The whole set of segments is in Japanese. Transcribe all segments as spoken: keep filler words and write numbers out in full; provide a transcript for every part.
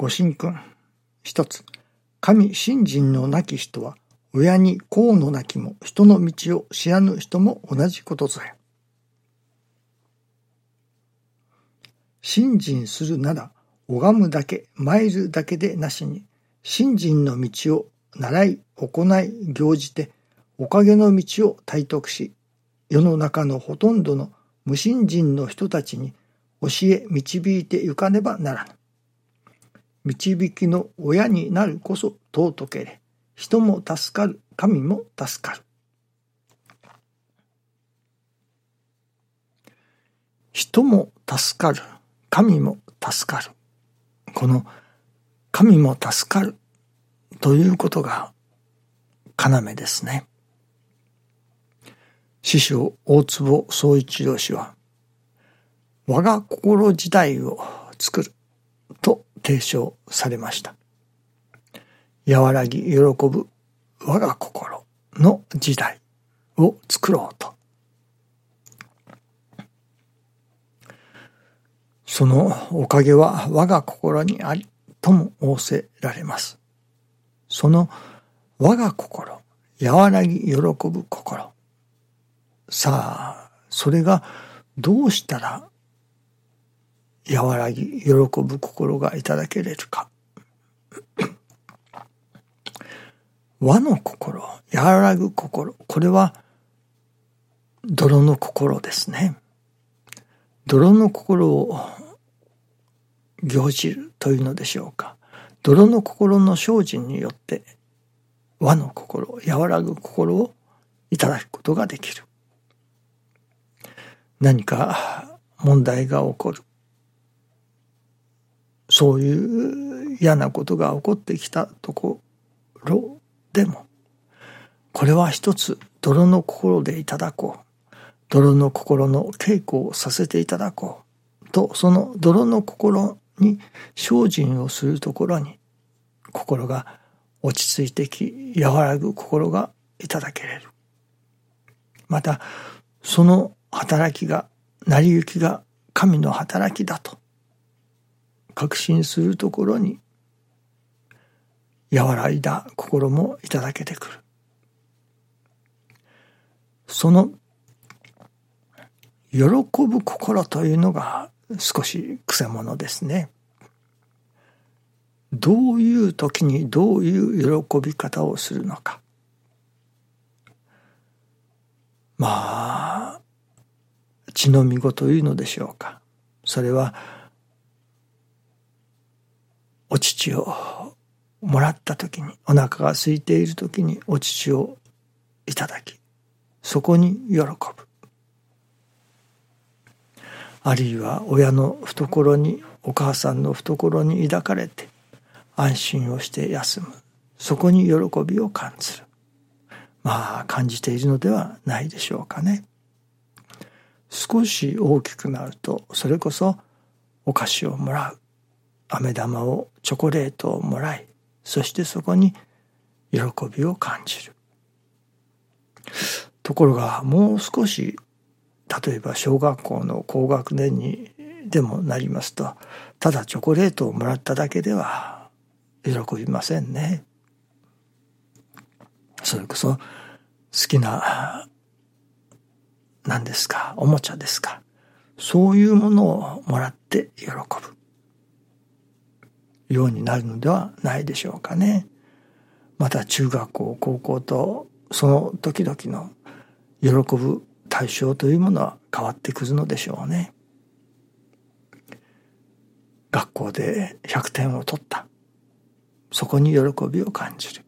ご神君。一つ、神信心のなき人は、親に功のなきも人の道を知らぬ人も同じことぞや。信心するなら、拝むだけ、参るだけでなしに、信心の道を習い、行い、行じて、おかげの道を体得し、世の中のほとんどの無信心の人たちに教え導いてゆかねばならぬ。導きの親になるこそ尊けれ、人も助かる、神も助かる。人も助かる、神も助かる。この神も助かるということが要ですね。師匠大坪宗一郎氏は、我が心自体を作ると提唱されました。和らぎ喜ぶ我が心の時代を作ろうと。そのおかげは我が心にありとも仰せられます。その我が心、和らぎ喜ぶ心、さあそれがどうしたら和らぎ喜ぶ心がいただけれるか。和の心、和らぐ心、これは泥の心ですね。泥の心を行じるというのでしょうか。泥の心の精進によって和の心、和らぐ心をいただくことができる。何か問題が起こる、そういう嫌なことが起こってきたところでも、これは一つ泥の心でいただこう、泥の心の稽古をさせていただこうと、その泥の心に精進をするところに、心が落ち着いてき、和らぐ心がいただけれる。またその働きが、成り行きが神の働きだと確信するところに、和らいだ心もいただけてくる。その喜ぶ心というのが少しくせ者ですね。どういう時にどういう喜び方をするのか。まあ血のみごというのでしょうか。それはお乳をもらった時に、お腹が空いている時にお乳をいただき、そこに喜ぶ。あるいは親の懐に、お母さんの懐に抱かれて安心をして休む、そこに喜びを感じる。まあ感じているのではないでしょうかね。少し大きくなると、それこそお菓子をもらう、飴玉を、チョコレートをもらい、そしてそこに喜びを感じる。ところがもう少し、例えば小学校の高学年にでもなりますと、ただチョコレートをもらっただけでは喜びませんね。それこそ好きな何ですか、おもちゃですか、そういうものをもらって喜ぶようになるのではないでしょうかね。また中学校、高校とその時々の喜ぶ対象というものは変わってくるのでしょうね。学校でひゃくてんを取った、そこに喜びを感じる。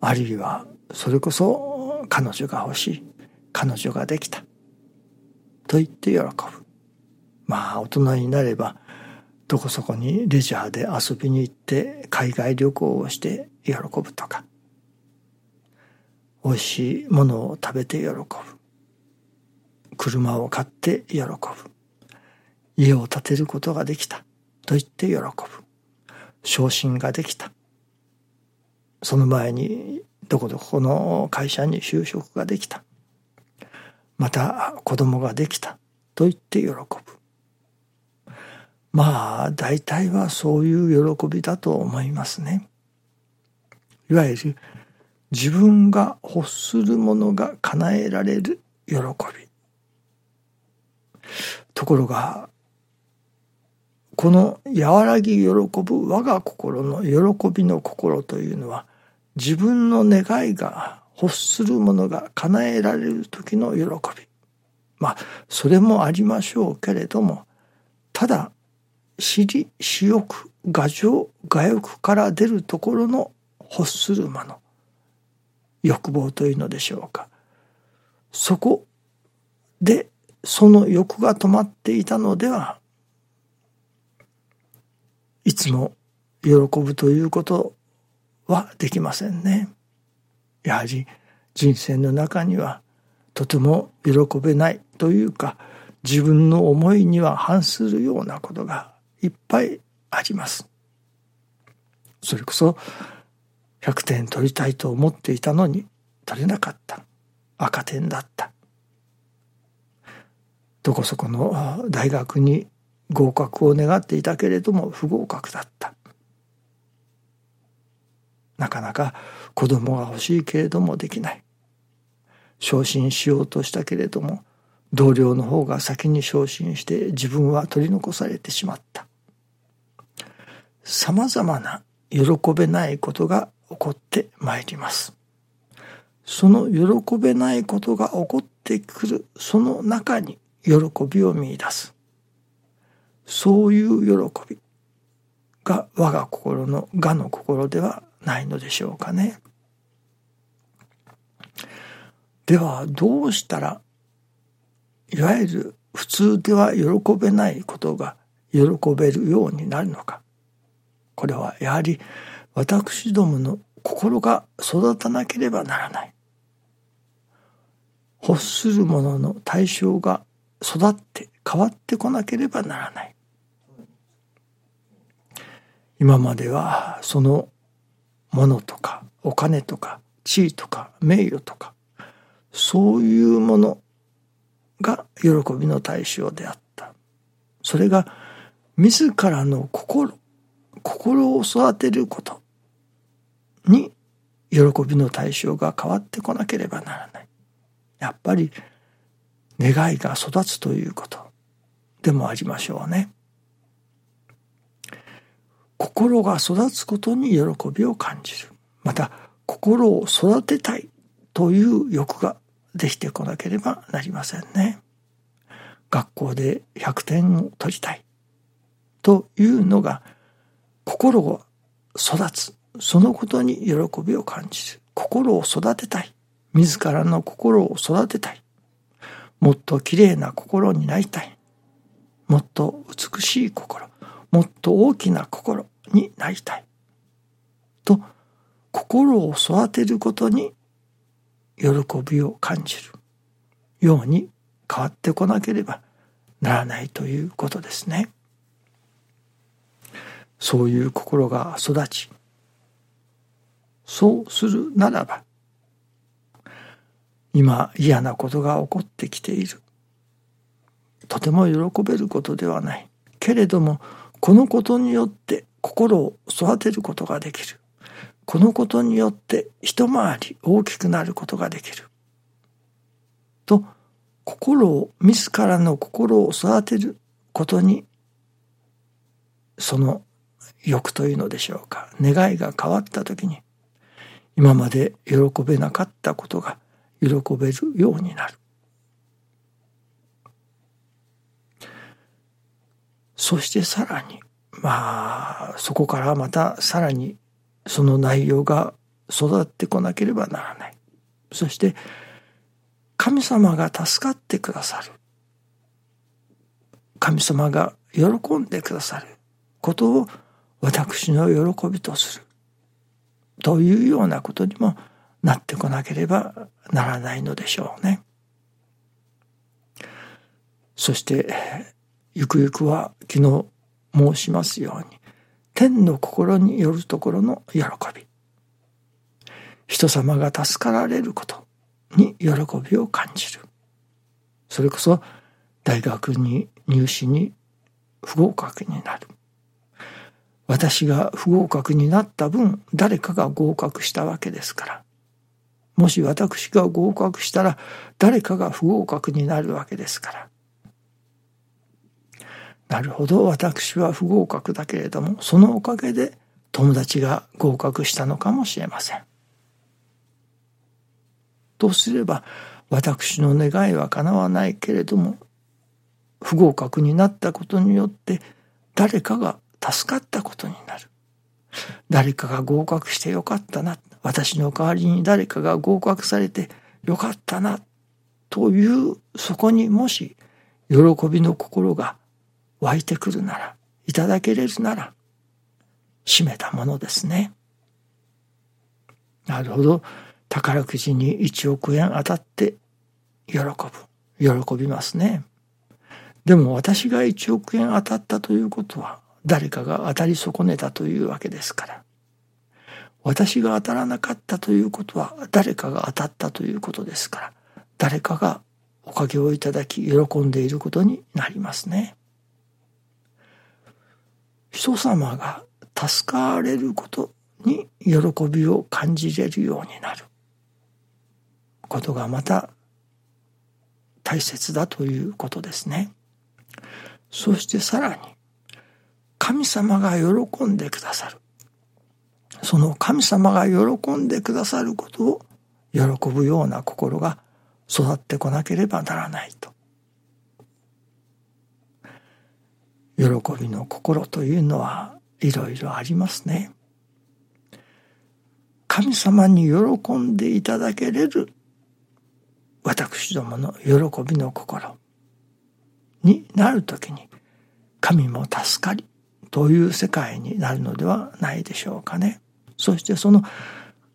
あるいはそれこそ彼女が欲しい、彼女ができたと言って喜ぶ。まあ大人になればどこそこにレジャーで遊びに行って海外旅行をして喜ぶとか、美味しいものを食べて喜ぶ、車を買って喜ぶ、家を建てることができたと言って喜ぶ、昇進ができた、その前にどこどこの会社に就職ができた、また子供ができたと言って喜ぶ。まあ大体はそういう喜びだと思いますね。いわゆる自分が欲するものが叶えられる喜び。ところがこの和らぎ喜ぶ我が心の喜びの心というのは、自分の願いが欲するものが叶えられる時の喜び、まあそれもありましょうけれども、ただ私利私欲我情我欲から出るところの欲するもの、欲望というのでしょうか、そこでその欲が止まっていたのでは、いつも喜ぶということはできませんね。やはり人生の中にはとても喜べないというか、自分の思いには反するようなことがいっぱいあります。それこそひゃくてん取りたいと思っていたのに取れなかった。赤点だった。どこそこの大学に合格を願っていたけれども不合格だった。なかなか子供が欲しいけれどもできない。昇進しようとしたけれども同僚の方が先に昇進して自分は取り残されてしまった。さまざまな喜べないことが起こってまいります。その喜べないことが起こってくる、その中に喜びを見出す。そういう喜びが我が心の我の心ではないのでしょうかね。ではどうしたら、いわゆる普通では喜べないことが喜べるようになるのか。これはやはり私どもの心が育たなければならない。欲するものの対象が育って変わってこなければならない。今まではそのものとかお金とか地位とか名誉とか、そういうものが喜びの対象であった。それが自らの心、心を育てることに喜びの対象が変わってこなければならない。やっぱり願いが育つということでもありましょうね。心が育つことに喜びを感じる。また心を育てたいという欲ができてこなければなりませんね。学校でひゃくてんを取りたいというのが、心が育つ、そのことに喜びを感じる。心を育てたい、自らの心を育てたい、もっときれいな心になりたい、もっと美しい心、もっと大きな心になりたいと、心を育てることに喜びを感じるように変わってこなければならないということですね。そういう心が育ち、そうするならば、今嫌なことが起こってきている。とても喜べることではない。けれども、このことによって心を育てることができる。このことによって一回り大きくなることができると、心を自らの心を育てることに、その欲というのでしょうか、願いが変わった時に、今まで喜べなかったことが喜べるようになる。そしてさらに、まあそこからまたさらにその内容が育ってこなければならない。そして神様が助かってくださる、神様が喜んでくださることを私の喜びとするというようなことにもなってこなければならないのでしょうね。そしてゆくゆくは昨日申しますように、天の心によるところの喜び、人様が助かられることに喜びを感じる。それこそ大学に入試に不合格になる。私が不合格になった分、誰かが合格したわけですから。もし私が合格したら、誰かが不合格になるわけですから。なるほど、私は不合格だけれども、そのおかげで友達が合格したのかもしれません。とすれば、私の願いは叶わないけれども、不合格になったことによって、誰かが助かったことになる。誰かが合格してよかったな、私の代わりに誰かが合格されてよかったなという、そこにもし喜びの心が湧いてくるなら、いただけれるなら、しめたものですね。なるほど、宝くじにいちおくえん当たって喜ぶ喜びますね。でも私がいちおくえん当たったということは、誰かが当たり損ねたというわけですから。私が当たらなかったということは、誰かが当たったということですから、誰かがおかげをいただき喜んでいることになりますね。人様が助かれることに喜びを感じれるようになることがまた大切だということですね。そしてさらに、神様が喜んでくださる。その神様が喜んでくださることを喜ぶような心が育ってこなければならないと。喜びの心というのはいろいろありますね。神様に喜んでいただけれる私どもの喜びの心になるときに、神も助かりという世界になるのではないでしょうかね。そしてその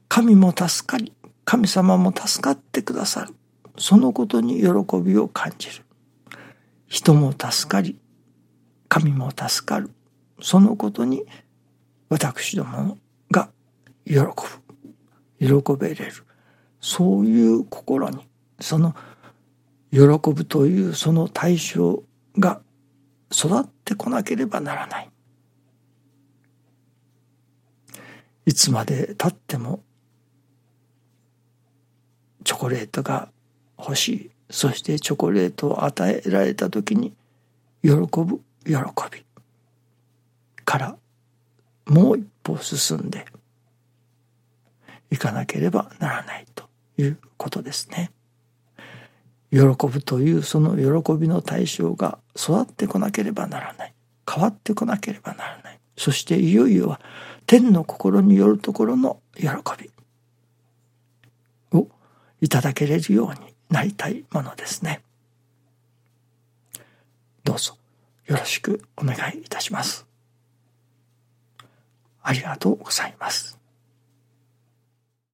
神も助かり、神様も助かってくださる、そのことに喜びを感じる。人も助かり、神も助かる、そのことに私どもが喜ぶ、喜べれる、そういう心に、その喜ぶというその対象が育ってこなければならない。いつまでたってもチョコレートが欲しい。そしてチョコレートを与えられた時に喜ぶ喜びからもう一歩進んでいかなければならないということですね。喜ぶというその喜びの対象が育ってこなければならない、変わってこなければならない。そしていよいよは天の心によるところの喜びをいただけれるようになりたいものですね。どうぞよろしくお願いいたします。ありがとうございます。